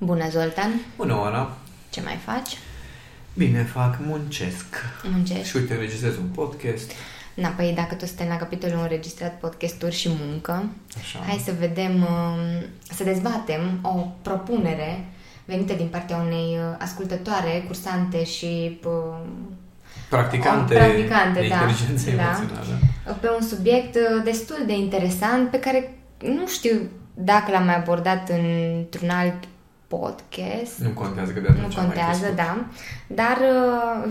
Bună, Zoltan! Bună, Oana! Ce mai faci? Bine, muncesc. Muncești? Și uite, înregistrez un podcast. Da, păi dacă tu suntem la capitolul înregistrat podcasturi și muncă, așa. Hai să vedem, să dezbatem o propunere venită din partea unei ascultătoare, cursante și... Practicante de inteligență emoțională. Pe un subiect destul de interesant pe care nu știu dacă l-am mai abordat într-un alt podcast. Nu contează, că de atunci nu contează, da. Dar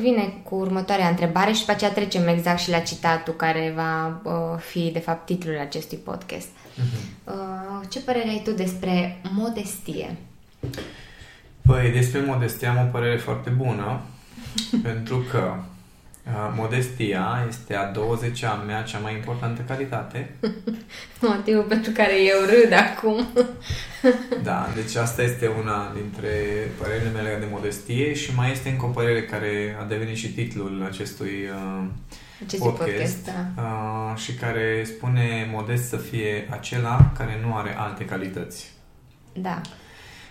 vine cu următoarea întrebare și după aceea trecem exact și la citatul care va fi, de fapt, titlul acestui podcast. Uh-huh. Ce părere ai tu despre modestie? Păi, despre modestie am o părere foarte bună, pentru că modestia este a 20-a mea cea mai importantă calitate. Motivul pentru care eu râd acum. Da, deci asta este una dintre părerile mele de modestie și mai este încă o părere care a devenit și titlul acestui podcast da. Și care spune: modest să fie acela care nu are alte calități. Da.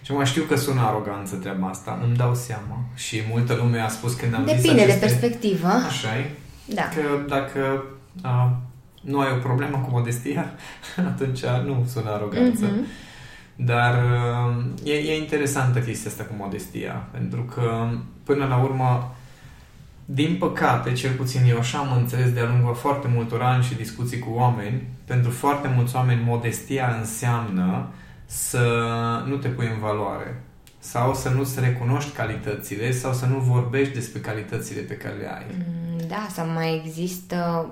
Și mai știu că sună aroganță treaba asta, îmi dau seama. Și multă lume a spus când am zis aceste... Depinde de perspectivă. Așa-i? Da. Că dacă nu ai o problemă cu modestia, atunci nu sună aroganță. Mm-hmm. Dar e interesantă chestia asta cu modestia. Pentru că, până la urmă, din păcate, cel puțin eu așa am înțeles de-a lungul foarte multor ani și discuții cu oameni, pentru foarte mulți oameni modestia înseamnă să nu te pui în valoare sau să nu-ți recunoști calitățile sau să nu vorbești despre calitățile pe care le ai. Da, sau mai există,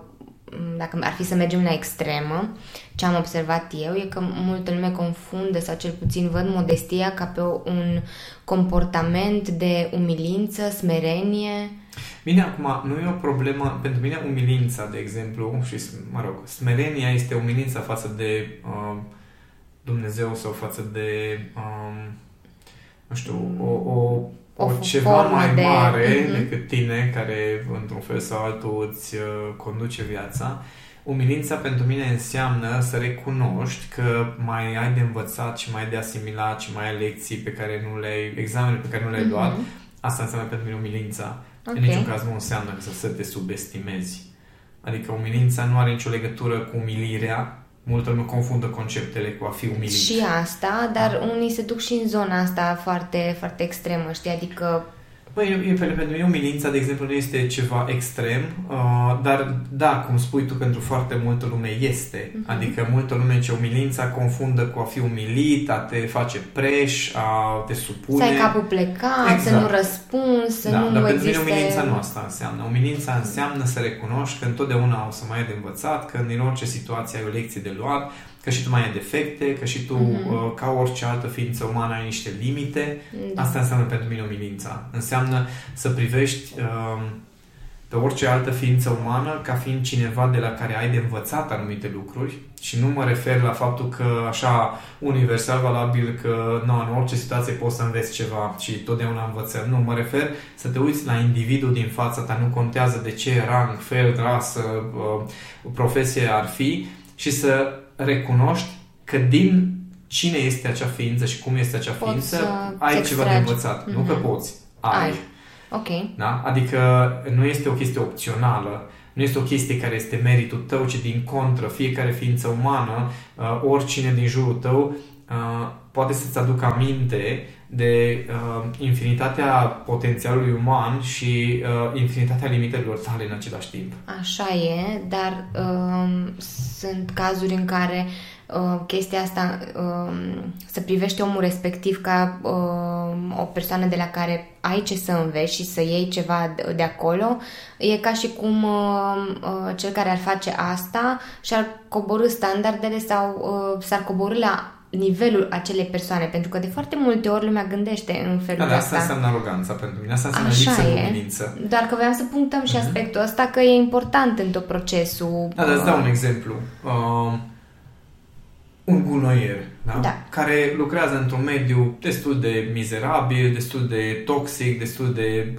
dacă ar fi să mergem la extremă, ce am observat eu e că multă lume confundă sau cel puțin văd modestia ca pe un comportament de umilință, smerenie. Bine, acum, nu e o problemă. Pentru mine umilința, de exemplu, și, mă rog, smerenia este umilința față de... Dumnezeu sau față de nu știu, o ceva mai mare decât tine, care într-un fel sau altul îți conduce viața. Umilința pentru mine înseamnă să recunoști că mai ai de învățat și mai ai de asimilat și mai ai lecții pe care nu le-ai, examene pe care nu le-ai luat. Asta înseamnă pentru mine umilința. Okay. În niciun caz nu înseamnă că să te subestimezi. Adică umilința nu are nicio legătură cu umilirea. Multă lume confundă conceptele cu a fi umilit. Și asta, dar unii se duc și în zona asta foarte, foarte extremă, știi? Adică... Băi, pentru mine umilința, de exemplu, nu este ceva extrem, dar da, cum spui tu, pentru foarte multă lume este. Adică multă lume ce umilința confundă cu a fi umilit, a te face preș, a te supune. Să ai capul plecat, exact. Să nu răspunzi, să nu existe... Da, dar pentru mine umilința nu asta înseamnă. Umilința înseamnă să recunoști că întotdeauna o să mai ai de învățat, că în orice situație ai o lecție de luat, că și tu mai ai defecte, că și tu, ca orice altă ființă umană, ai niște limite. Da. Asta înseamnă pentru mine umilința. Înseamnă să privești pe orice altă ființă umană ca fiind cineva de la care ai de învățat anumite lucruri și nu mă refer la faptul că așa universal valabil că în orice situație poți să înveți ceva și totdeauna învățăm. Nu, mă refer să te uiți la individul din fața ta, nu contează de ce rang, fel, rasă, profesie ar fi și să recunoști că din cine este acea ființă și cum este acea ființă ai ceva de învățat. Nu că poți, ai. Okay. Da? Adică nu este o chestie opțională, nu este o chestie care este meritul tău, ci din contră, fiecare ființă umană, oricine din jurul tău poate să-ți aducă aminte de infinitatea potențialului uman și infinitatea limitelor tale în același timp. Așa e, dar sunt cazuri în care chestia asta să privești omul respectiv ca o persoană de la care ai ce să înveți și să iei ceva de acolo. E ca și cum cel care ar face asta și-ar coborî standardele sau s-ar coborî la nivelul acelei persoane, pentru că de foarte multe ori lumea gândește în felul ăsta. Asta înseamnă aroganța pentru mine, asta înseamnă lipsă de umilință. Doar că voiam să punctăm și aspectul ăsta, că e important în tot procesul. Da, dar îți dau un exemplu. Un gunoier, da? Da. Care lucrează într-un mediu destul de mizerabil, destul de toxic, destul de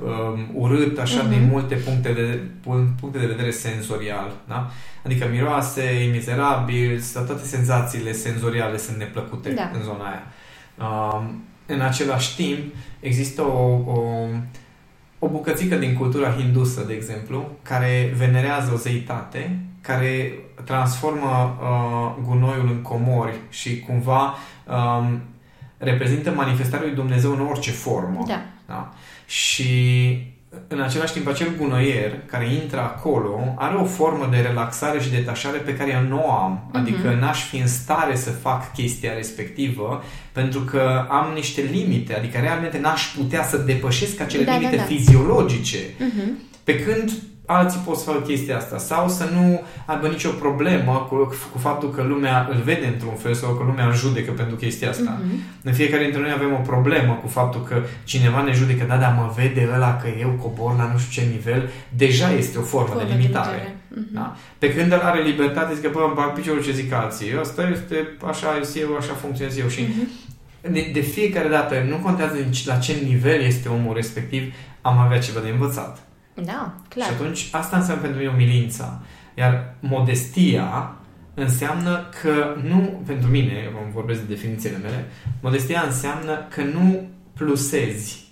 urât, așa, din multe puncte de vedere senzorial. Da? Adică miroase, e mizerabil, toate senzațiile senzoriale sunt neplăcute în zona aia. în același timp există o bucățică din cultura hindusă, de exemplu, care venerează o zeitate, care transformă gunoiul în comori și cumva reprezintă manifestarea lui Dumnezeu în orice formă. Da. Da? Și în același timp acel gunoier care intră acolo are o formă de relaxare și detașare pe care eu nu o am. Adică n-aș fi în stare să fac chestia respectivă pentru că am niște limite. Adică realmente n-aș putea să depășesc acele limite fiziologice. Pe când alții pot să fac chestia asta. Sau să nu aibă nicio problemă cu faptul că lumea îl vede într-un fel sau că lumea îl judecă pentru chestia asta. În fiecare dintre noi avem o problemă cu faptul că cineva ne judecă, da, dar mă vede ăla că eu cobor la nu știu ce nivel. Deja este o formă de limitare. Da? Pe când el are libertate, zic că, bă, îmi bag piciorul ce zic alții. Asta este, așa este eu, așa funcționez eu. Și de fiecare dată, nu contează la ce nivel este omul respectiv, am avea ceva de învățat. Da, clar. Și atunci asta înseamnă pentru mine umilința. Iar modestia înseamnă că nu, pentru mine, eu vă vorbesc de definițiile mele, modestia înseamnă că nu plusezi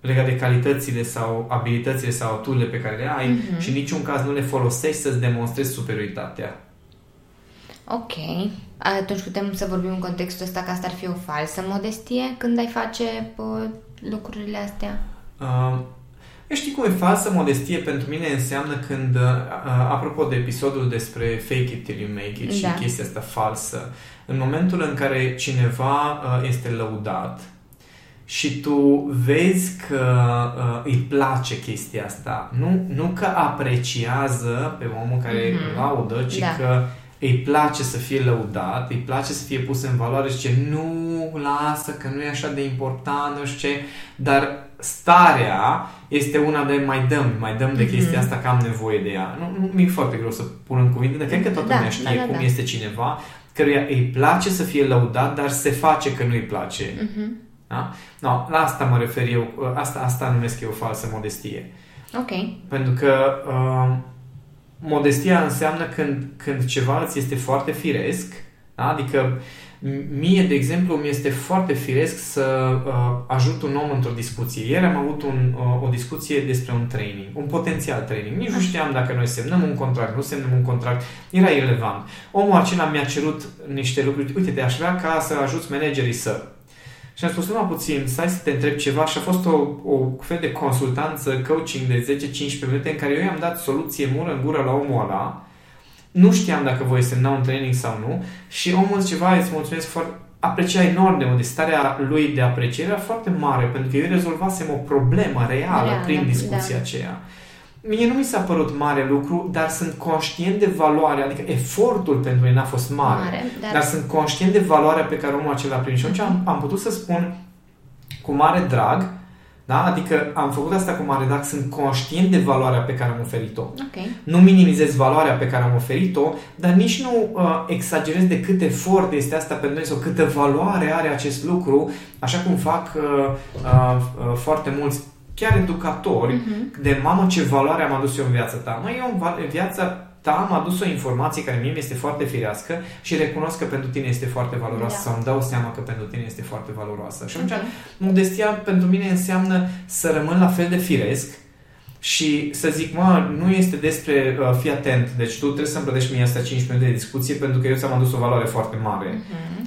legat de calitățile sau abilitățile sau aturile pe care le ai și în niciun caz nu le folosești să-ți demonstrezi superioritatea. Ok. Atunci putem să vorbim în contextul ăsta că asta ar fi o falsă modestie când ai face lucrurile astea? Știi cum e falsă modestie pentru mine? Înseamnă când, apropo de episodul despre fake it till you make it și chestia asta falsă, în momentul în care cineva este lăudat și tu vezi că îi place chestia asta, nu că apreciază pe omul care îl laudă, ci că îi place să fie lăudat, îi place să fie pus în valoare și zice nu, lasă, că nu e așa de important, nu știu ce, dar starea este una de mai dăm de chestia asta că am nevoie de ea. Nu mi-e foarte greu să pun în cuvinte, dar cred că toată lumea știe cum este cineva căruia îi place să fie lăudat, dar se face că nu îi place. Da? No, la asta mă refer eu, asta numesc eu falsă modestie. Ok. Pentru că modestia înseamnă când ceva îți este foarte firesc, da? Adică mie, de exemplu, mi este foarte firesc să ajut un om într-o discuție. Ieri am avut o discuție despre un training, un potențial training. Nici nu știam dacă noi semnăm un contract, nu semnăm un contract. Era irelevant. Omul acela mi-a cerut niște lucruri. Uite-te, aș vrea ca să ajuți managerii să... Și am spus, numai puțin, stai să te întreb ceva. Și a fost o fel de consultanță, coaching de 10-15 minute în care eu i-am dat soluție mură în gură la omul ăla. Nu știam dacă voi semna un training sau nu și omul ceva, îți mulțumesc foarte, aprecia enorm de unde starea lui de apreciere era foarte mare pentru că eu rezolvasem o problemă reală prin discuția aceea. Mie nu mi s-a părut mare lucru, dar sunt conștient de valoarea, adică efortul pentru mine n-a fost mare, dar sunt conștient de valoarea pe care omul acela a primit și atunci am putut să spun cu mare drag, da? Adică am făcut asta cu mare drag, sunt conștient de valoarea pe care am oferit-o. Okay. Nu minimizez valoarea pe care am oferit-o, dar nici nu exagerez de cât efort este asta pentru noi sau câtă valoare are acest lucru, așa cum fac foarte mulți, chiar educatori, de mamă ce valoare am adus eu în viața ta. Măi, eu în viața ta am adus o informație care mie este foarte firească și recunosc că pentru tine este foarte valoroasă sau îmi dau seama că pentru tine este foarte valoroasă. Și atunci, modestia pentru mine înseamnă să rămân la fel de firesc și să zic, mă, nu este despre fii atent, deci tu trebuie să-mi plătești mie asta 15 minute de discuție pentru că eu ți-am adus o valoare foarte mare.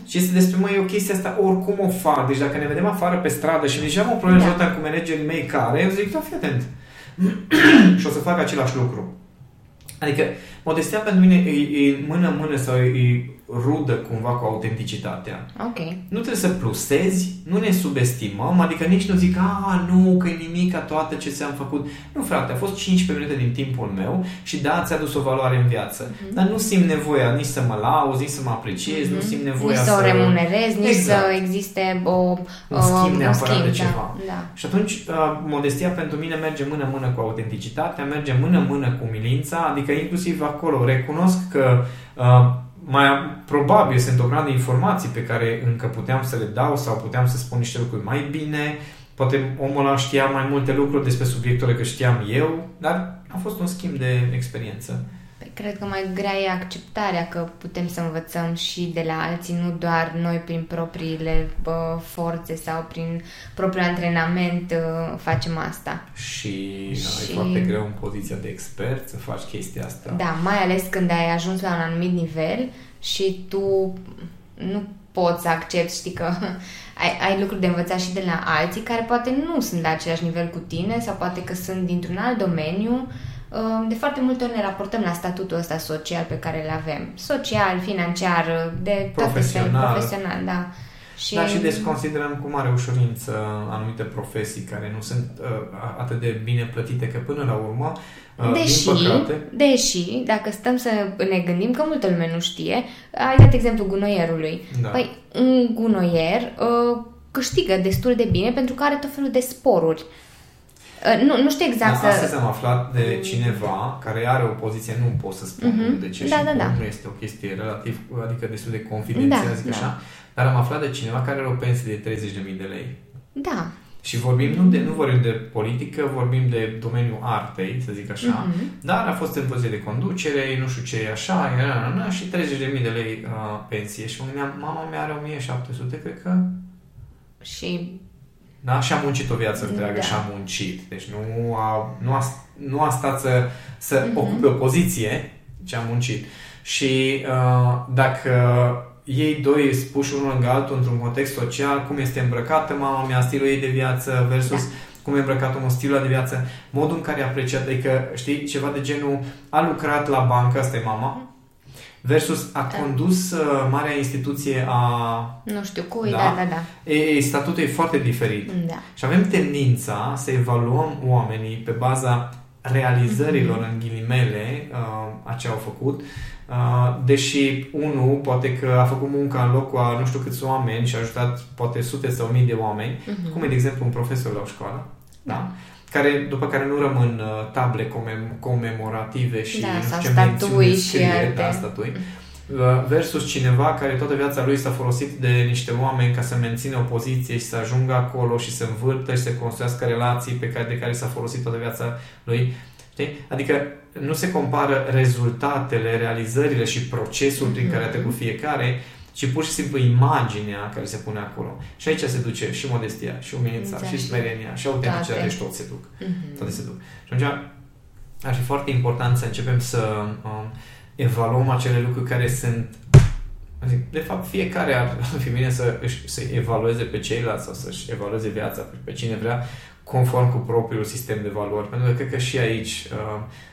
Și este despre, măi, eu chestia asta oricum o fac. Deci dacă ne vedem afară pe stradă și deja am o problemă cu managerii mei care, eu zic, da, fii atent. Și o să fac același lucru. Adică modestia pentru mine e mână-mână sau e rudă cumva cu autenticitatea. Okay. Nu trebuie să plusezi, nu ne subestimăm, adică nici nu zic, a, nu, că e nimic ca toată ce ți-am făcut. Nu, frate, a fost 15 minute din timpul meu și da, ți-a adus o valoare în viață. Dar nu simt nevoia nici să mă lauzi, nici să mă apreciez, nu simt nevoia nici să o remunerez, nici să existe un schimb neapărat de ceva. Da. Și atunci modestia pentru mine merge mână-mână cu autenticitatea, merge mână-mână cu umilința, adică inclusiv acolo recunosc că mai probabil sunt o grămadă de informații pe care încă puteam să le dau sau puteam să spun niște lucruri mai bine. Poate omul ăla știa mai multe lucruri despre subiectul că știam eu, dar a fost un schimb de experiență. Cred că mai grea e acceptarea că putem să învățăm și de la alții, nu doar noi prin propriile forțe sau prin propriul antrenament facem asta. Și e foarte greu în poziția de expert să faci chestia asta. Da, mai ales când ai ajuns la un anumit nivel și tu nu poți să accepti, știi că ai lucruri de învățat și de la alții care poate nu sunt la același nivel cu tine sau poate că sunt dintr-un alt domeniu. De foarte multe ori ne raportăm la statutul ăsta social pe care îl avem. Social, financiar, de profesional, da. Dar și desconsiderăm cu mare ușurință anumite profesii care nu sunt atât de bine plătite, că până la urmă, deși, dacă stăm să ne gândim că multă lume nu știe, ai dat exemplu gunoierului. Da. Păi, un gunoier câștigă destul de bine pentru că are tot felul de sporuri. Nu știu exact. Astăzi am aflat de cineva care are o poziție, nu pot să spun de ce nu este o chestie relativ, adică destul de confidențială, așa, dar am aflat de cineva care are o pensie de 30.000 de lei. Da. Și vorbim, nu vorbim de politică, vorbim de domeniul artei, să zic așa, dar a fost în poziție de conducere, nu știu ce, așa, și 30.000 de lei pensie. Și mă gândeam, mama mea are 1.700, cred că. Și... Da? Și a muncit o viață întreagă și a muncit. Deci nu a stat să ocupe o poziție, ci a muncit. Și dacă ei doi spuși unul lângă altul într-un context social, cum este îmbrăcată mama mea, stilul ei de viață versus cum e îmbrăcat omul, stilul de viață, modul în care e apreciat, adică, știi, ceva de genul a lucrat la bancă, asta e mama, versus a condus marea instituție a... Nu știu cui, Statutul e foarte diferit. Da. Și avem tendința să evaluăm oamenii pe baza realizărilor, în ghilimele, a ce au făcut, deși unul poate că a făcut munca în locul a nu știu câți oameni și a ajutat poate sute sau mii de oameni, cum e, de exemplu, un profesor la o școală. Da? Care, după care nu rămân table comemorative și statui și alte. Statui. Versus cineva care toată viața lui s-a folosit de niște oameni ca să mențină o poziție și să ajungă acolo și să învârtă și să construiască relații de care s-a folosit toată viața lui. Știi? Adică nu se compară rezultatele, realizările și procesul prin care a trecut fiecare, ci pur și simplu imaginea care se pune acolo. Și aici se duce și modestia, și umilința, și smerenia, și autenticitatea, deci toate se duc. Toate se duc. Și atunci ar fi foarte important să începem să evaluăm acele lucruri care sunt... De fapt, fiecare ar fi bine să evalueze pe ceilalți sau să-și evalueze viața pe cine vrea, conform cu propriul sistem de valori. Pentru că cred că și aici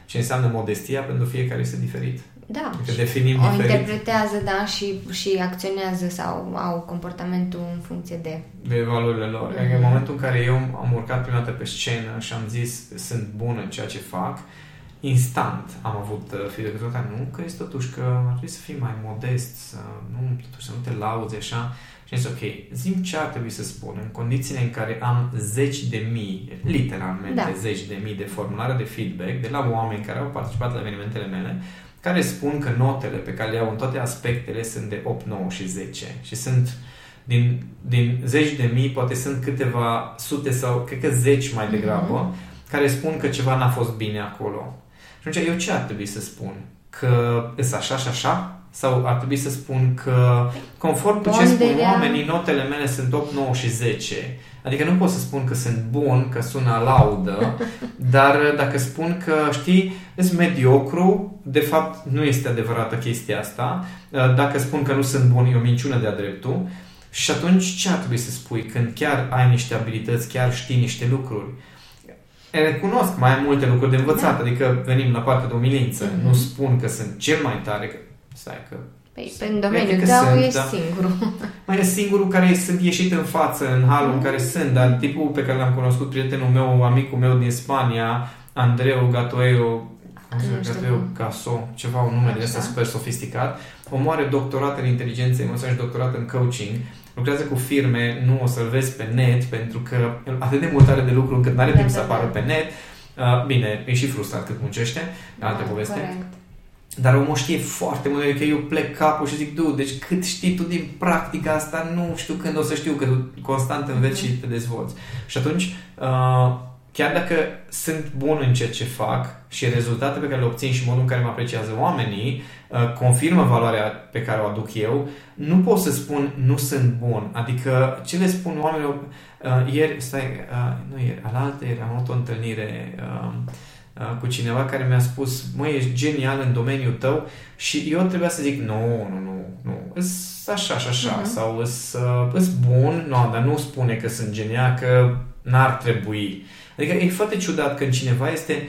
ce înseamnă modestia pentru fiecare este diferit. Da, definim o diferit. Interpretează, și acționează sau au comportamentul în funcție de valorile lor. În momentul în care eu am urcat prima dată pe scenă și am zis sunt bun în ceea ce fac, instant am avut feedback-ul, nu crezi totuși că ar trebui să fii mai modest, să nu te lauzi așa. Și am zis, ok, zi-mi ce ar trebui să spun în condițiile în care am 10.000, literalmente 10.000 de formulare de feedback de la oameni care au participat la evenimentele mele, care spun că notele pe care le au în toate aspectele sunt de 8, 9 și 10 și sunt din 10.000 poate sunt câteva sute sau cred că 10 mai degrabă care spun că ceva n-a fost bine acolo. Și atunci eu ce ar trebui să spun? Că e așa și așa? Sau ar trebui să spun că conform cu ce spun oamenii, notele mele sunt 8, 9 și 10. Adică nu pot să spun că sunt bun, că sună laudă, dar dacă spun că, știi, sunt mediocru, de fapt nu este adevărată chestia asta. Dacă spun că nu sunt bun, e o minciună de-a dreptul. Și atunci ce ar trebui să spui când chiar ai niște abilități, chiar știi niște lucruri? Recunosc mai multe lucruri de învățat, adică venim la partea de umilință. Nu spun că sunt cel mai tare, în domeniul tău e singurul. Mai e singurul care sunt ieșit în față, în halul în care sunt, dar tipul pe care l-am cunoscut, prietenul meu, amicul meu din Spania, Andreu Gatoeio, ceva, un nume din ăsta super sofisticat, omoare doctorat în inteligență emoțională și doctorat în coaching, lucrează cu firme, nu o să-l vezi pe net, pentru că atât de mult are de lucru încât n-are timp să apară pe net. Bine, e și frustrat cât muncește, altă poveste. Corect. Dar omul știe foarte mult, că eu plec capul și zic, deci cât știi tu din practica asta, nu știu când o să știu, că constant înveți și te dezvolți. Și atunci chiar dacă sunt bun în ceea ce fac și rezultatele pe care le obțin și modul în care mă apreciază oamenii confirmă valoarea pe care o aduc eu, nu pot să spun nu sunt bun. Adică ce le spun oamenilor... Alaltăieri am avut o întâlnire cu cineva care mi-a spus: măi, ești genial în domeniul tău, și eu trebuia să zic nu, așa, sau îs bun, dar nu spune că sunt genial, că n-ar trebui. Adică e foarte ciudat când cineva este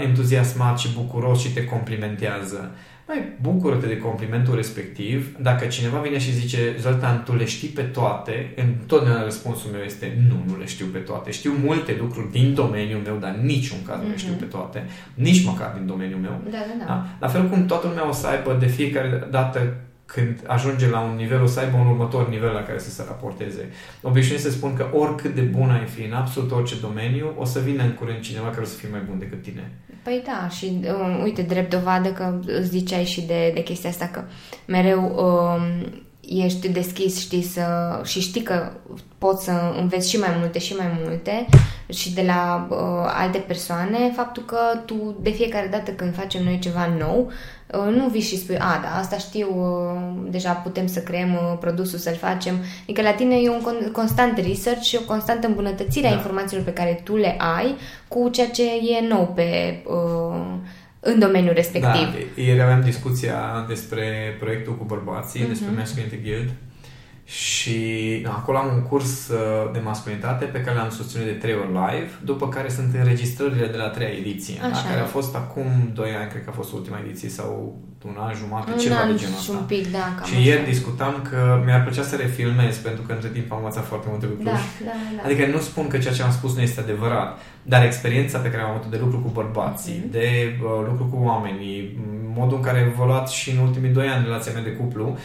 entuziasmat și bucuros și te complimentează. Mai bucură-te de complimentul respectiv. Dacă cineva vine și zice: Zoltan, tu le știi pe toate, întotdeauna răspunsul meu este: nu le știu pe toate. Știu multe lucruri din domeniul meu, dar niciun caz nu le știu pe toate, nici măcar din domeniul meu. Da. La fel cum toată lumea o să aibă, de fiecare dată când ajunge la un nivel, o să aibă un următor nivel la care să se raporteze. Obișnuiesc să spun că oricât de bun ai fi în absolut orice domeniu, o să vină în curând cineva care o să fie mai bun decât tine. Păi da, și uite, drept dovadă că îți ziceai și de chestia asta, că mereu ești deschis, și știi că poți să înveți și mai multe și de la alte persoane. Faptul că tu de fiecare dată când facem noi ceva nou, nu vii și spui: asta știu, deja putem să creăm produsul, să-l facem. Adică la tine e un constant research și o constantă îmbunătățire a informațiilor pe care tu le ai cu ceea ce e nou pe... în domeniul respectiv. Da, ieri aveam discuția despre proiectul cu bărbații, despre Masculinity Guild, și acolo am un curs de masculinitate pe care l-am susținut de 3 ori live, după care sunt înregistrările de la 3-a ediție, care a fost acum 2 ani, cred că a fost ultima ediție, sau un an jumate, ceva de genul ăsta. Și ieri discutam că mi-ar plăcea să refilmez, pentru că între timp am învățat foarte multe lucruri. Da. Adică nu spun că ceea ce am spus nu este adevărat, dar experiența pe care am avut-o de lucru cu bărbații, de lucru cu oamenii, modul în care am evoluat și în ultimii 2 ani relația mea de cuplu,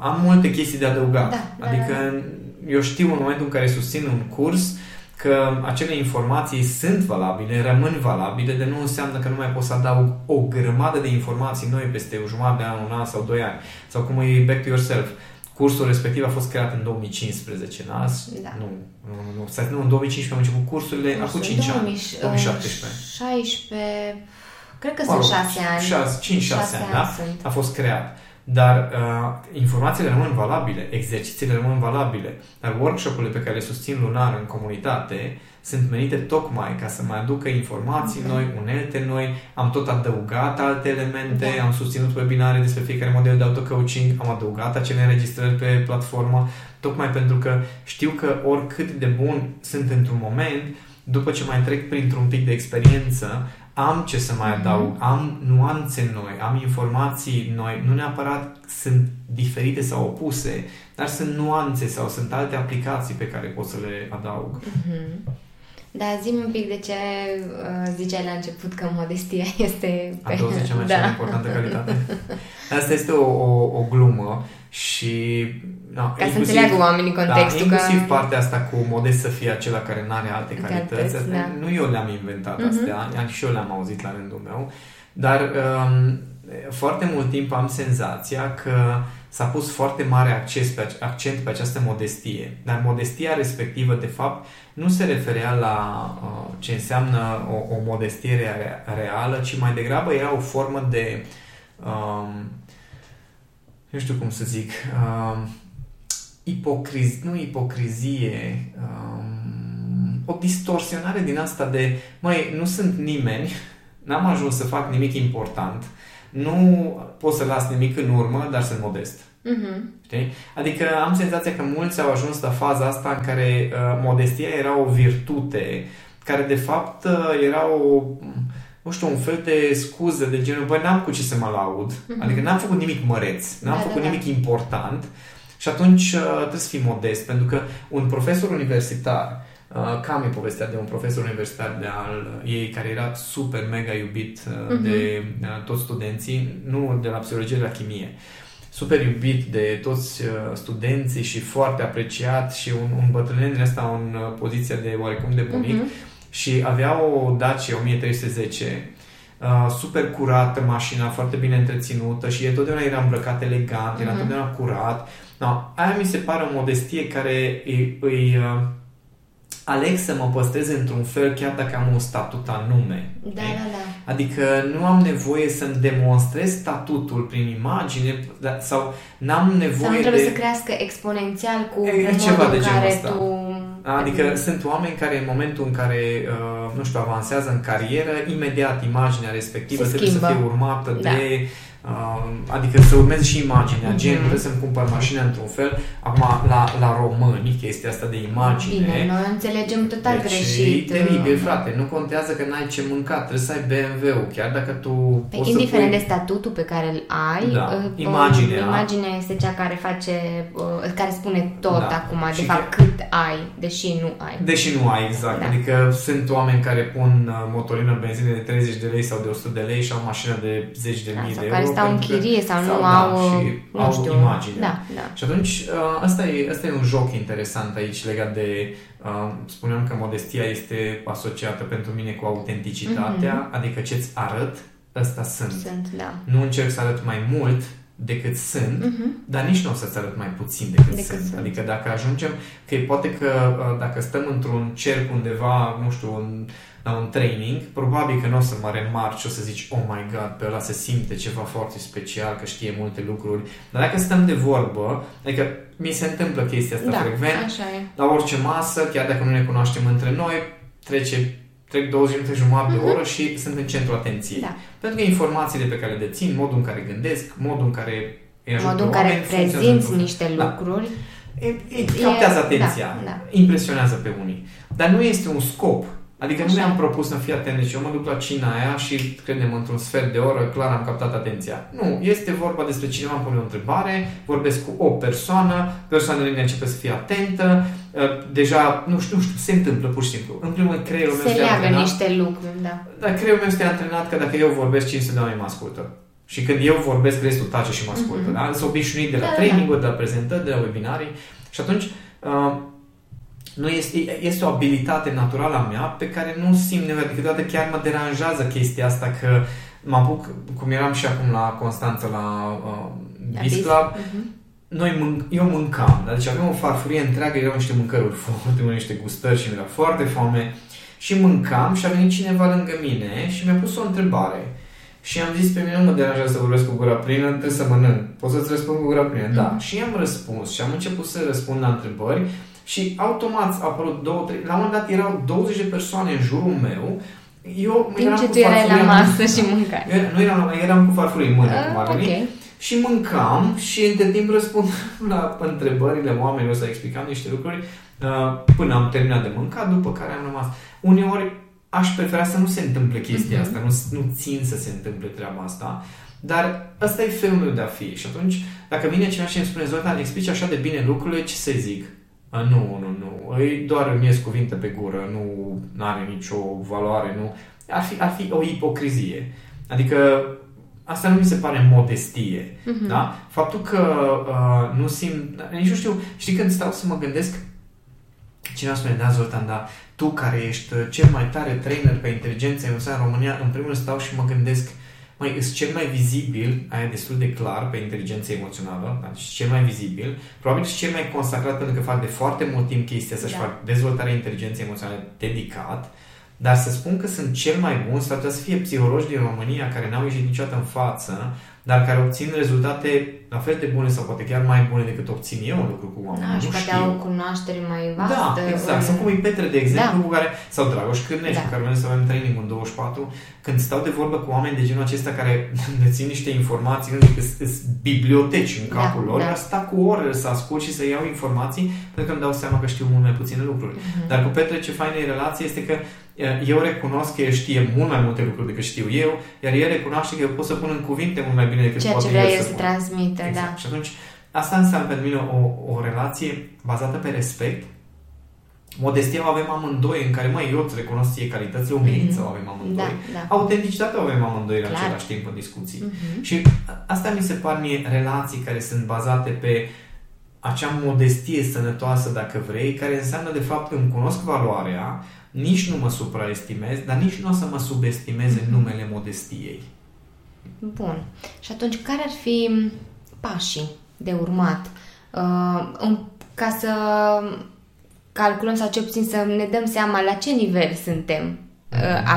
am multe chestii de adăugat. Eu știu în momentul în care susțin un curs că acele informații sunt valabile, rămân valabile, de nu înseamnă că nu mai pot să adaug o grămadă de informații noi peste o jumătate de an, un an sau 2 ani. Sau cum e Back to Yourself. Cursul respectiv a fost creat în 2015, în 2015 am început cursurile, acum 5 ani, 2017. 16, cred că sunt 6 ani. 5-6 ani, da? A fost creat. Dar informațiile rămân valabile, exercițiile rămân valabile, dar workshop-urile pe care le susțin lunar în comunitate sunt menite tocmai ca să mai aducă informații noi, unelte noi. Am tot adăugat alte elemente, am susținut webinare despre fiecare model de auto-coaching, am adăugat acele înregistrări pe platformă, tocmai pentru că știu că oricât de bun sunt într-un moment, după ce mai trec printr-un pic de experiență, am ce să mai adaug, am nuanțe noi, am informații noi, nu neapărat sunt diferite sau opuse, dar sunt nuanțe sau sunt alte aplicații pe care pot să le adaug. Da, zi-mi un pic de ce ziceai la început că modestia este... A 20-a mai cea importantă calitate. Asta este o glumă și... ca să înțeleagă oamenii contextul. Da, inclusiv partea asta cu modest să fie acela care n-are alte calități. Nu eu le-am inventat astea, și eu le-am auzit la rândul meu. Dar foarte mult timp am senzația că s-a pus foarte mare accent pe această modestie. Dar modestia respectivă, de fapt, nu se referea la ce înseamnă o modestie reală, ci mai degrabă era o formă de... nu știu cum să zic... ipocrizie, o distorsionare din asta de: măi, nu sunt nimeni, n-am ajuns să fac nimic important, nu pot să las nimic în urmă, dar sunt modest. Știi? Adică am senzația că mulți au ajuns la faza asta în care modestia era o virtute, care de fapt era o... nu știu, un fel de scuză de genul: băi, n-am cu ce să mă laud, adică n-am făcut nimic măreț, n-am făcut nimic important. Și atunci trebuie să fii modest, pentru că un profesor universitar, Camie povestea de un profesor universitar de al ei, care era super mega iubit de toți studenții, nu de la psihologie, de la chimie, super iubit de toți studenții și foarte apreciat, și un bătrânel din ăsta în poziția de oarecum de bunic, și avea o Dacia 1310, super curată mașina, foarte bine întreținută, și totdeauna era îmbrăcat elegant, era totdeauna curat. Aia mi se pare o modestie care îi aleg să mă păstrez într-un fel chiar dacă am un statut anume. Da, da, da. Adică nu am nevoie să-mi demonstrez statutul prin imagine sau n-am nevoie de... Sau trebuie să crească exponențial cu modul în care tu... Adică sunt oameni care în momentul în care, nu știu, avansează în carieră, imediat imaginea respectivă trebuie să fie urmată de... Adică să urmez și imaginea, gen, trebuie să-mi cumpăr mașina într-un fel. Acum, la români, chestia asta de imagine... Bine, noi înțelegem total greșit. E teribil, frate, nu contează că n-ai ce mânca, trebuie să ai BMW-ul, chiar dacă tu... Pe indiferent de statutul pe care îl ai, imaginea este cea care face, care spune tot acum, de fapt, cât ai, deși nu ai. Deși nu ai, exact. Da. Adică sunt oameni care pun motorină, benzină de 30 de lei sau de 100 de lei și au mașină de 10 de mii de euro. Stau în chirie sau nu au, nu știu, imagine. Da, da. Și atunci asta e un joc interesant aici legat de, spuneam că modestia este asociată pentru mine cu autenticitatea, adică ce-ți arăt, ăsta sunt. Da. Nu încerc să arăt mai mult decât sunt, dar nici nu o să-ți arăt mai puțin decât sunt. Adică dacă ajungem, că poate că dacă stăm într-un cerc undeva, nu știu, la un training, probabil că nu o să mă remarci și o să zici, oh my god, pe ăla se simte ceva foarte special, că știe multe lucruri. Dar dacă stăm de vorbă, adică mi se întâmplă chestia asta frecvent, la orice masă, chiar dacă nu ne cunoaștem între noi, trec 20 minute jumătate de oră și sunt în centrul atenției. Da. Pentru că informațiile pe care le dețin, modul în care gândesc, modul în care îi ajut pe oameni, prezinți niște lucruri, captează atenția, impresionează pe unii. Dar nu este un scop. Adică nu mi-am propus să fii atent, deci eu mă duc la cina aia și, credem, într-un sfert de oră, clar am captat atenția. Nu, este vorba despre cineva îmi pune o întrebare, vorbesc cu o persoană, persoana lângă începe să fie atentă, deja, nu știu, se întâmplă pur și simplu. În primul rând, creierul meu este antrenat. Se leagă niște lucruri, da. Dar creierul meu este antrenat că dacă eu vorbesc, 500 de oameni mă ascultă. Și când eu vorbesc, restul tace și mă ascultă. Da? Sunt obișnuit de la training-uri, de la prezentări, de la webinarii. Și atunci... este o abilitate naturală a mea pe care nu simt nevoie, adică toată chiar mă deranjează chestia asta că mă apuc, cum eram și acum la Constanța la Beast Club, eu mâncam, deci aveam o farfurie întreagă, erau niște mâncăruri foarte, niște gustări și mi-era foarte foame și mâncam și a venit cineva lângă mine și mi-a pus o întrebare și am zis, pe mine nu mă deranjează să vorbesc cu gura plină, trebuie să mănânc, poți să-ți răspund cu gura plină, da, și i-am răspuns și am început să răspund la întrebări. Și automat a apărut 2-3, la un moment dat erau 20 de persoane în jurul meu. Eu eram cu farfurii la masă și mâncai. Eram cu farfurii în mână, cum ar veni. Și mâncam și între timp răspundeam la întrebările oamenilor, să explicam niște lucruri până am terminat de mâncat, după care am rămas. Uneori aș prefera să nu se întâmple chestia asta, nu țin să se întâmple treaba asta. Dar ăsta e felul meu de a fi. Și atunci, dacă vine cineva și îmi spune, Zoltan, explici așa de bine lucrurile, ce să zic? Nu. Doar îmi ies cuvinte pe gură, nu are nicio valoare, nu. Ar fi o ipocrizie. Adică asta nu mi se pare modestie. Da? Faptul că nu simt... Nici nu știu. Știi, când stau să mă gândesc, cineva spune, da, Zoltan, dar tu care ești cel mai tare trainer pe inteligență emoțională în România, în primul rând stau și mă gândesc, îți cel mai vizibil, aia destul de clar pe inteligența emoțională, deci cel mai vizibil, probabil și cel mai consacrat pentru că fac de foarte mult timp chestia să-și fac dezvoltarea inteligenței emoționale dedicat, dar să spun că sunt cel mai bun, s-ar putea să fie psihologi din România care n-au ieșit niciodată în față, dar care obțin rezultate la fel de bune sau poate chiar mai bune decât obțin eu un lucru cu oameni. Da, și poate au cunoaștere mai vastă. Da, exact. Sau cum e Petre, de exemplu, cu care, sau Dragoș Cârnești, cu care să avem training în 24, când stau de vorbă cu oameni de genul acesta care dețin niște informații, nu știu, biblioteci în capul lor, dar stau cu ore să ascult și să iau informații, pentru că îmi dau seama că știu mult mai puține lucruri. Dar cu Petre, ce faină e relație este că eu recunosc că el știe mult mai multe lucruri decât știu eu, iar el recunoaște că eu pot să pun în cuvinte mult mai bine decât ceea poate el să transmit. Exact. Da. Și atunci, asta înseamnă pentru mine o relație bazată pe respect. Modestia o avem amândoi, în care, eu îți recunosc ție calitățile, umilință o avem amândoi. Da. Autenticitatea o avem amândoi la același timp în discuții. Și asta mi se par mie relații care sunt bazate pe acea modestie sănătoasă, dacă vrei, care înseamnă, de fapt, îmi cunosc valoarea, nici nu mă supraestimez, dar nici nu o să mă subestimez în numele modestiei. Bun. Și atunci, care ar fi pașii de urmat ca să calculăm sau cel puțin să ne dăm seama la ce nivel suntem.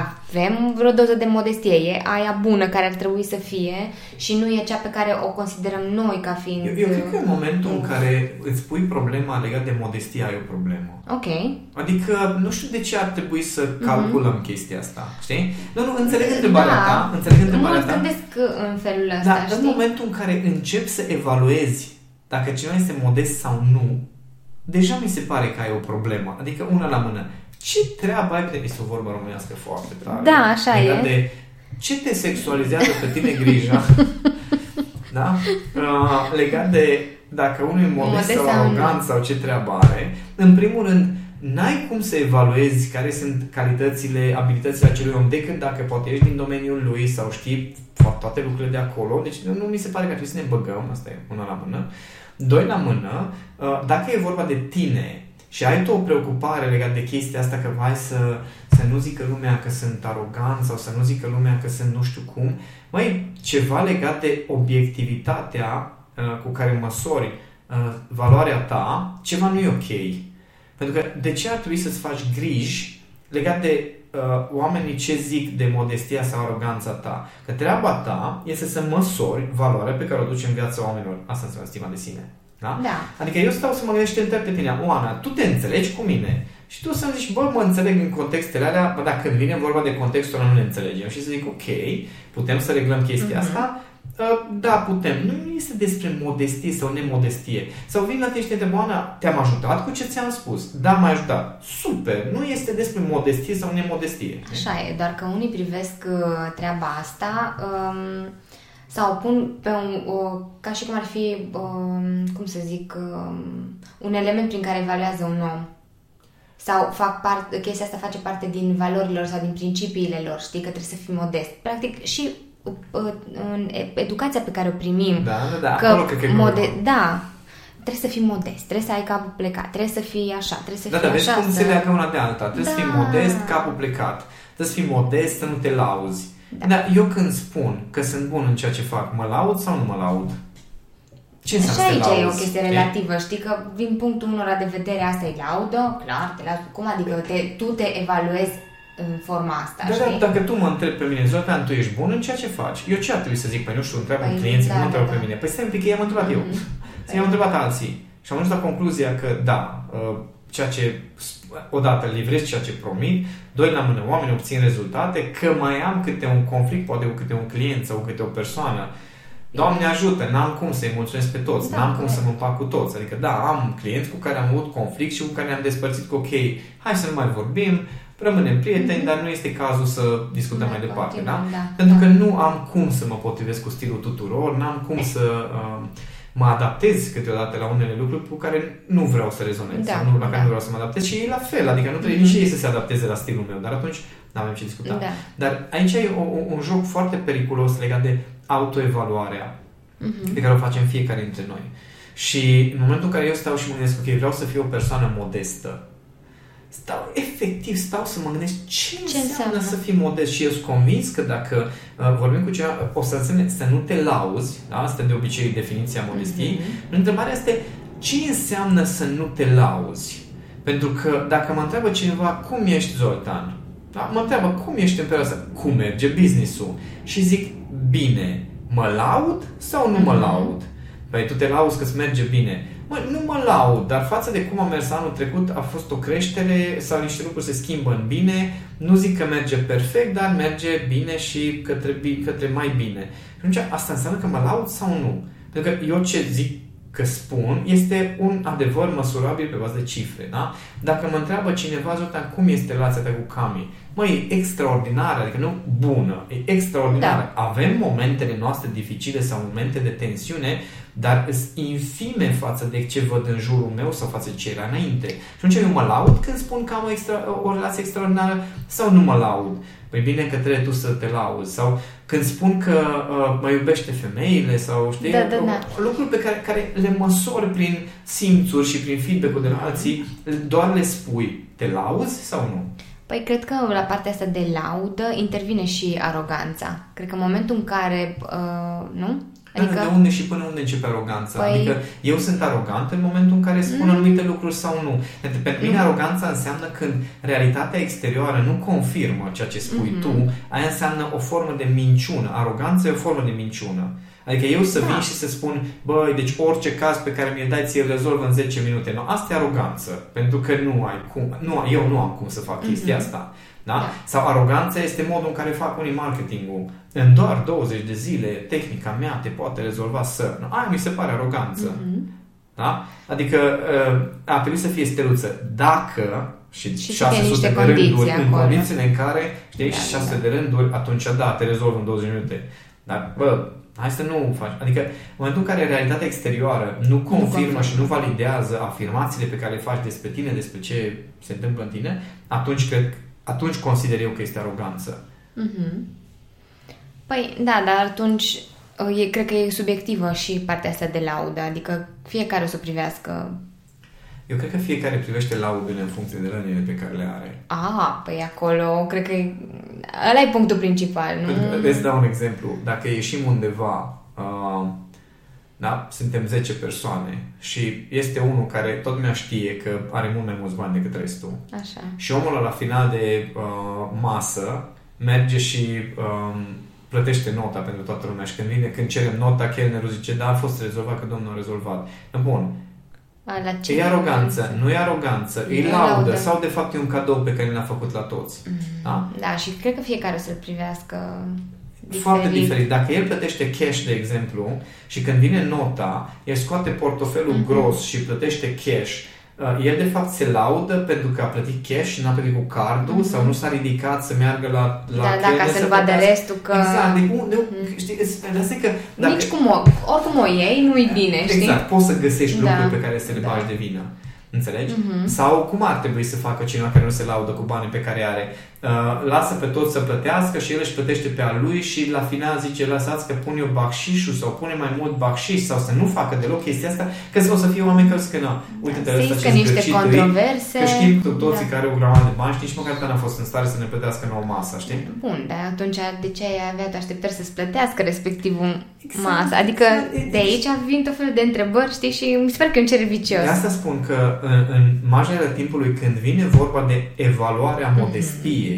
Avem vreo doză de modestie, e aia bună care ar trebui să fie și nu e cea pe care o considerăm noi ca fiind... Eu cred că în momentul în care îți pui problema legată de modestie, ai o problemă. Ok. Adică nu știu de ce ar trebui să calculăm chestia asta, știi? Nu, înțeleg întrebarea ta. Mă gândesc în felul ăsta, dar în momentul în care începi să evaluezi dacă cineva este modest sau nu, deja mi se pare că ai o problemă. Adică una la mână. Ce treabă ai? Este o vorbă românească foarte tare. Da, așa e. De ce te sexualizează pe tine grija? Da? Legat de dacă unul e modest sau arogant sau ce treabă are. În primul rând, n-ai cum să evaluezi care sunt calitățile, abilitățile acelui om decât dacă poate ești din domeniul lui sau știi toate lucrurile de acolo. Deci nu mi se pare că trebuie să ne băgăm. Asta e una la mână. Doi la mână, dacă e vorba de tine și ai tu o preocupare legată de chestia asta că vai să nu zică lumea că sunt arogant sau să nu zică lumea că sunt nu știu cum, mai ceva legat de obiectivitatea cu care măsori valoarea ta, ceva nu e ok. Pentru că de ce ar trebui să-ți faci griji legat de oamenii ce zic de modestia sau aroganța ta? Că treaba ta este să măsori valoarea pe care o duci în viața oamenilor. Asta înseamnă stima de sine. Da? Da. Adică eu stau să mă gândesc și te întreb pe tine, Oana, tu te înțelegi cu mine? Și tu să-mi zici, bă, mă înțeleg în contextele alea, bă, dacă vine vorba de contextul ăla nu ne înțelegem. Și să zic, ok, putem să reglăm chestia asta? Da, putem. Nu este despre modestie sau nemodestie. Sau vin la tine și te întreb, Oana, te-am ajutat cu ce ți-am spus? Da, m-ai ajutat. Super! Nu este despre modestie sau nemodestie. Așa e, doar că unii privesc treaba asta... sau o pun pe ca și cum ar fi, cum să zic, un element prin care evaluează un om. Sau chestia asta face parte din valorilor sau din principiile lor, știi, că trebuie să fii modest. Practic și în educația pe care o primim. Da, da, trebuie să fii modest, trebuie să ai capul plecat, trebuie să fii așa, trebuie să fii așa. Da, vezi cum se leagă una de alta. Trebuie să fii modest, capul plecat. Trebuie să fii modest, să nu te lauzi. Da. Dar eu când spun că sunt bun în ceea ce fac, mă laud sau nu mă laud? Ce înseamnă să te lauzi? Și aici e o chestie relativă, știi? Că din punctul unora de vedere asta e laudă, clar, te laud. Cum adică tu te evaluezi în forma asta, știi? Dacă tu mă întrebi pe mine, Zoltan, tu ești bun în ceea ce faci? Eu ce ar trebui să zic? Păi nu știu, întreabă în clienții, nu mă întreabă pe mine. Păi stai un pic, i-am întrebat eu. I-am întrebat alții. Și am ajuns la concluzia că da, ceea ce odată livrez ceea ce promit, doi la mână, oamenii obțin rezultate, că mai am câte un conflict, poate câte un client sau câte o persoană. Doamne ajută, n-am cum să-i mulțumesc pe toți, n-am cum să mă împac cu toți. Adică da, am clienți cu care am avut conflict și cu care ne-am despărțit cu ok, hai să nu mai vorbim, rămânem prieteni, dar nu este cazul să discutăm mai departe. Pentru că nu am cum să mă potrivesc cu stilul tuturor, n-am cum să... mă adaptez câteodată la unele lucruri cu care nu vreau să rezonez sau la care nu vreau să mă adaptez și ei la fel, adică nu trebuie nici ei să se adapteze la stilul meu, dar atunci nu avem ce discuta. Da. Dar aici e un joc foarte periculos legat de autoevaluarea pe care o facem fiecare dintre noi. Și în momentul în care eu stau și mă gândesc, ok, vreau să fiu o persoană modestă, stau să mă gândesc ce înseamnă să fii modest și eu sunt convins că dacă vorbim cu ceva, o să însemne să nu te lauzi, da? Asta de obicei definiția modestiei. Întrebarea este ce înseamnă să nu te lauzi? Pentru că dacă mă întreabă cineva cum ești, Zoltan, da? Mă întreabă cum ești în perioada asta, cum merge business-ul și zic bine, mă laud sau nu mă laud? Păi tu te lauzi că îți merge bine. Nu mă laud, dar față de cum a mers anul trecut a fost o creștere sau niște lucruri se schimbă în bine. Nu zic că merge perfect, dar merge bine și către mai bine. Și atunci asta înseamnă că mă laud sau nu? Pentru că eu ce zic că spun este un adevăr măsurabil pe bază de cifre. Da? Dacă mă întreabă cineva, Zoltan, cum este relația ta cu Camie? Măi, e extraordinară, adică nu bună, e extraordinară. Da. Avem momentele noastre dificile sau momente de tensiune, dar sunt infime față de ce văd în jurul meu sau față de ce era înainte. Și atunci eu mă laud când spun că am o relație extraordinară sau nu mă laud? Păi bine că trebuie tu să te lauzi. Sau când spun că mă iubește femeile sau știi, lucruri pe care le măsori prin simțuri și prin feedback-ul de la alții, doar le spui, te lauzi sau nu? Păi cred că la partea asta de laudă intervine și aroganța. Cred că în momentul în care, nu? Adică... De unde și până unde începe aroganța? Păi... Adică eu sunt arogant în momentul în care spun anumite lucruri sau nu. Pentru mine aroganța înseamnă când realitatea exterioară nu confirmă ceea ce spui tu, aia înseamnă o formă de minciună. Aroganța e o formă de minciună. Adică eu să vin și să spun, băi, deci orice caz pe care mi-l dai, ți-l rezolv în 10 minute. No, asta e aroganță, pentru că nu ai cum, nu, eu nu am cum să fac chestia asta. Da? Sau aroganța este modul în care fac unii marketingul. În doar 20 de zile, tehnica mea te poate rezolva să... No, aia mi se pare aroganță. Da? Adică a trebuit să fie steluță. Dacă... Și 600 de rânduri acolo, în condițiile în care știi, și 600 de rânduri, atunci da, te rezolv în 20 minute. Dar, bă, hai să nu faci. Adică, în momentul în care realitatea exterioară nu confirmă și nu validează afirmațiile pe care le faci despre tine, despre ce se întâmplă în tine, atunci consider eu că este aroganță. Păi, da, dar atunci cred că e subiectivă și partea asta de laudă. Adică, fiecare o să privească. Eu cred că fiecare privește laudele în funcție de rănile pe care le are. Ah, păi acolo, cred că ăla e punctul principal, nu? Îți dau un exemplu. Dacă ieșim undeva, suntem 10 persoane și este unul care tot mi-a știe că are mult mai mulți bani decât restul. Așa. Și omul la final de masă merge și... plătește nota pentru toată lumea și când cerem nota, chelnerul zice, da, a fost rezolvat, că domnul a rezolvat. Bun. E aroganță, nu e aroganță, e laudă sau de fapt e un cadou pe care l-a făcut la toți. Da? Da, și cred că fiecare o să-l privească diferit. Foarte diferit. Dacă el plătește cash, de exemplu, și când vine nota, el scoate portofelul gros și plătește cash, el de fapt se laudă pentru că a plătit cash și n-a plătit cu cardul sau nu s-a ridicat să meargă la da, ca să-l vadă restul că... Exact, știi, că... Dacă... Nici cum oricum o iei, nu-i bine, exact, știi? Exact, poți să găsești lucruri pe care să le bagi de vină. Înțelegi? Sau cum ar trebui să facă cineva care nu se laudă cu banii pe care are? Lasă pe toți să plătească și el își plătește pe al lui și la final zice, lăsați că pun eu bacșișul sau pune mai mult bacșiș sau să nu facă deloc chestia asta, că o să fie oameni care zic că na, uite-te ăsta ce zgârcit controverse, că știm cu toții care au o grămadă de bani și nici măcar n-a fost în stare să ne plătească nouă masa, știi? Bun, dar atunci de ce ai avea așteptări să-ți plătească respectivul masa? Adică de aici vin tot felul de întrebări, știi, și mi se pare că e un cerc vicios. De asta spun că în majoritatea timpului când vine vorba de evaluarea modestiei,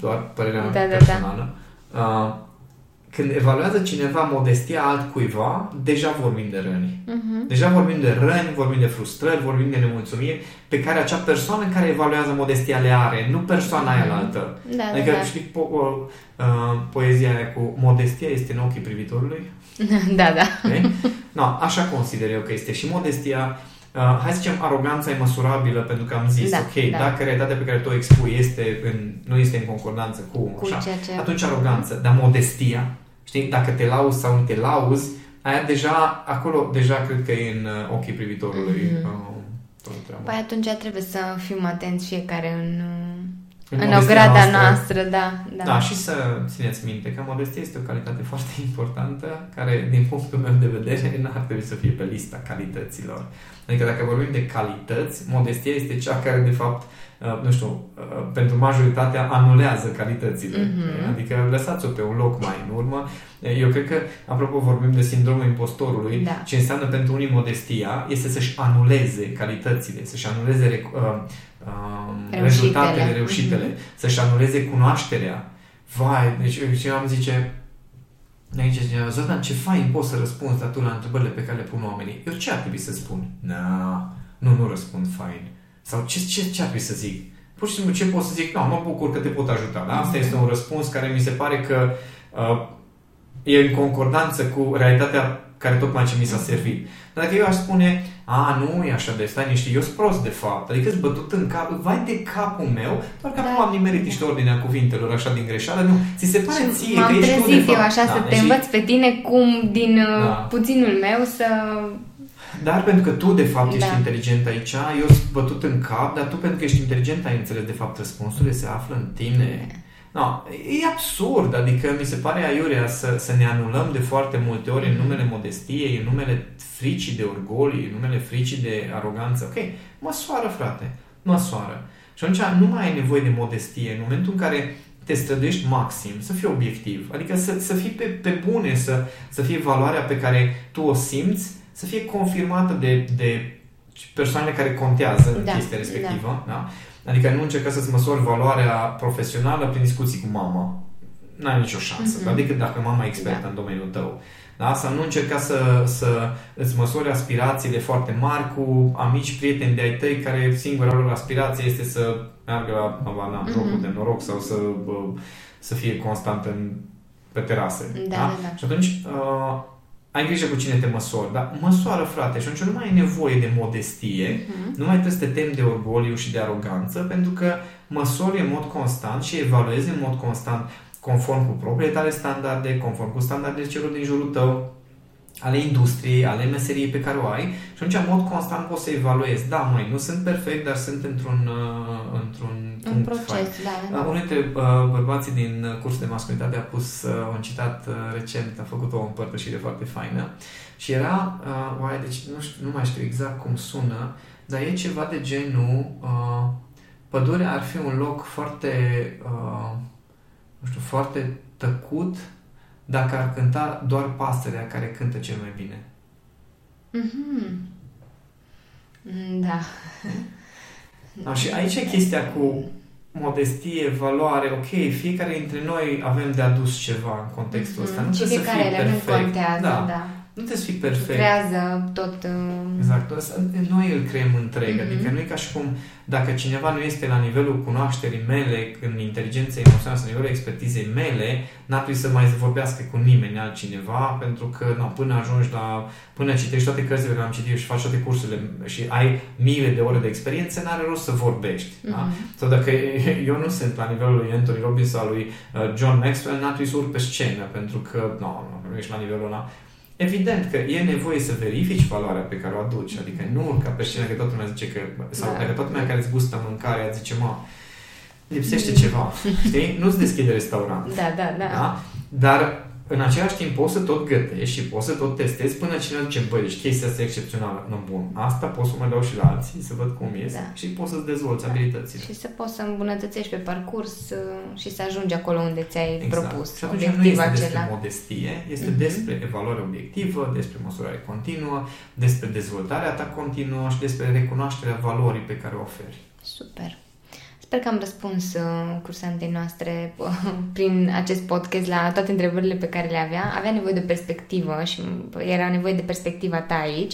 doar părerea personală, când evaluează cineva modestia altcuiva, deja vorbim de răni. Deja vorbim de răni, vorbim de frustrări, vorbim de nemulțumiri pe care acea persoană care evaluează modestia le are, nu persoana aia altă. Adică, știi, poezia aia cu modestia este în ochii privitorului? Okay? No, așa consider eu că este și modestia. Hai să zicem, aroganța e măsurabilă pentru că am zis, dacă realitatea pe care tu o expui nu este în concordanță cu așa, atunci aroganță. Dar modestia, știi, dacă te lauzi sau nu te lauzi, aia deja, acolo, deja cred că e în ochii privitorului. Păi atunci trebuie să fim atenți fiecare în ograda noastră, da, și să țineți minte că modestia este o calitate foarte importantă care, din punctul meu de vedere, n-ar trebui să fie pe lista calităților. Adică dacă vorbim de calități, modestia este cea care, de fapt, nu știu, pentru majoritatea anulează calitățile. Adică lăsați-o pe un loc mai în urmă. Eu cred că, apropo, vorbim de sindromul impostorului. Ce înseamnă pentru unii modestia este să-și anuleze calitățile, să-și anuleze rezultatele, reușitele, să-și anuleze cunoașterea. Vai, deci cineva îmi zice, Zoltan, ce fain poți să răspunzi tu la întrebările pe care le pun oamenii. Eu ce ar trebui să spun? Nu răspund fain. Sau ce ar trebui să zic? Pur și simplu ce pot să zic? Mă bucur că te pot ajuta. Da? Asta este un răspuns care mi se pare că e în concordanță cu realitatea care tocmai ce mi s-a servit. Dar dacă eu aș spune, nu e așa de stai niște, eu sunt prost de fapt, adică sunt bătut în cap, vai de capul meu, doar că acum am nimerit niște ordinea cuvintelor așa din greșeală, nu, ți se pare ție că ești tu de fapt. M-am trezit eu așa să te învăț pe tine cum din puținul meu să... Dar pentru că tu de fapt ești inteligent aici, eu sunt bătut în cap, dar tu pentru că ești inteligent ai înțeles de fapt răspunsurile se află în tine. No, e absurd, adică mi se pare aiurea să ne anulăm de foarte multe ori în numele modestiei, în numele fricii de orgoliu, în numele fricii de aroganță. Ok, măsoară frate, măsoară. Și atunci nu mai ai nevoie de modestie. În momentul în care te străduiești maxim, să fii obiectiv, adică să fii pe bune, să fie valoarea pe care tu o simți, să fie confirmată de persoanele care contează în chestia respectivă. Da? Adică nu încerca să-ți măsori valoarea profesională prin discuții cu mama. N-ai nicio șansă. Mm-hmm. Adică dacă mama e expertă în domeniul tău. Da? Să nu încerca să îți măsori aspirațiile foarte mari cu amici, prieteni de-ai tăi care singura lor aspirație este să meargă la jocul de noroc sau să fie constant pe terase. Da? Și atunci ai grijă cu cine te măsori, dar măsoară, frate, și atunci nu mai ai nevoie de modestie, nu mai trebuie să te temi de orgoliu și de aroganță, pentru că măsori în mod constant și evaluezi în mod constant conform cu propriile tale standarde, conform cu standardele celor din jurul tău, ale industriei, ale meseriei pe care o ai, și atunci în mod constant poți să evaluezi. Da, măi, nu sunt perfect, dar sunt într-un proces. Da. Unul dintre bărbații din cursul de masculinitate a pus un citat recent, a făcut o împărtășire foarte faină și era, deci nu mai știu exact cum sună, dar e ceva de genul pădurea ar fi un loc foarte foarte tăcut dacă ar cânta doar pasărea care cântă cel mai bine. Mm-hmm. Da. No, și aici e chestia cu modestie, valoare, ok, fiecare dintre noi avem de adus ceva în contextul ăsta. Nu trebuie să fii perfect. Nu contează, da. Nu trebuie să fii perfect. Creează tot... Exact. Noi îl creăm întreg. Mm-hmm. Adică nu e ca și cum dacă cineva nu este la nivelul cunoașterii mele, în inteligența emoțională, la nivelul expertizei mele, n-ar trebui să mai vorbească cu nimeni altcineva, pentru că până citești toate cărțile care am citit și faci toate cursurile și ai miile de ore de experiență, n-are rost să vorbești. Mm-hmm. Da? Sau dacă eu nu sunt la nivelul lui Anthony Robbins sau lui John Maxwell, n-ar trebui să urc pe scenă, pentru că nu ești la nivelul ăla. Evident că e nevoie să verifici valoarea pe care o aduci, adică nu urca pe scenă că toată lumea zice că, sau că toată lumea care îți gustă mâncarea zice, lipsește ceva, știi? Nu-ți deschide restaurant. Da. Dar în același timp poți să tot gătești și poți să tot testezi până cineva zice, deci chestia asta e excepțională, bun, asta poți să mă dau și la alții, să văd cum ies și poți să-ți dezvolți abilitățile. Și să poți să îmbunătățești pe parcurs și să ajungi acolo unde ți-ai propus. Și atunci nu este despre modestie, este despre evaluare obiectivă, despre măsurare continuă, despre dezvoltarea ta continuă și despre recunoașterea valorii pe care o oferi. Super! Sper că am răspuns cursantei noastre prin acest podcast la toate întrebările pe care le avea. Avea nevoie de o perspectivă și era nevoie de perspectiva ta aici.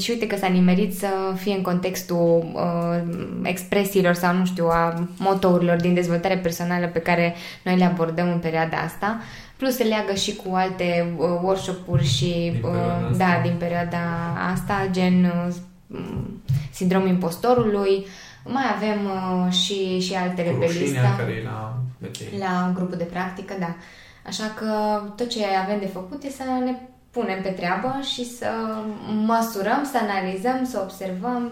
Și uite că s-a nimerit să fie în contextul expresiilor sau, nu știu, a motourilor din dezvoltare personală pe care noi le abordăm în perioada asta. Plus se leagă și cu alte workshop-uri și din perioada asta, gen sindromul impostorului. Mai avem și altele pe lista, care e la grupul de practică, da. Așa că tot ce avem de făcut e să ne punem pe treabă și să măsurăm, să analizăm, să observăm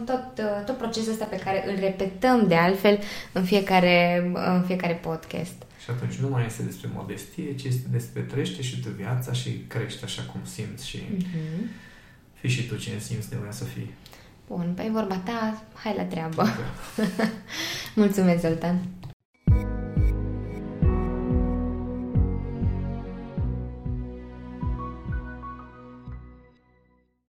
tot procesul ăsta pe care îl repetăm de altfel în fiecare podcast. Și atunci nu mai este despre modestie, ci este despre trăiește și tu viața și crește așa cum simți și fii și tu cine simți nevoia să fii. Bun, vorba ta, hai la treabă. Mulțumesc, Zoltan!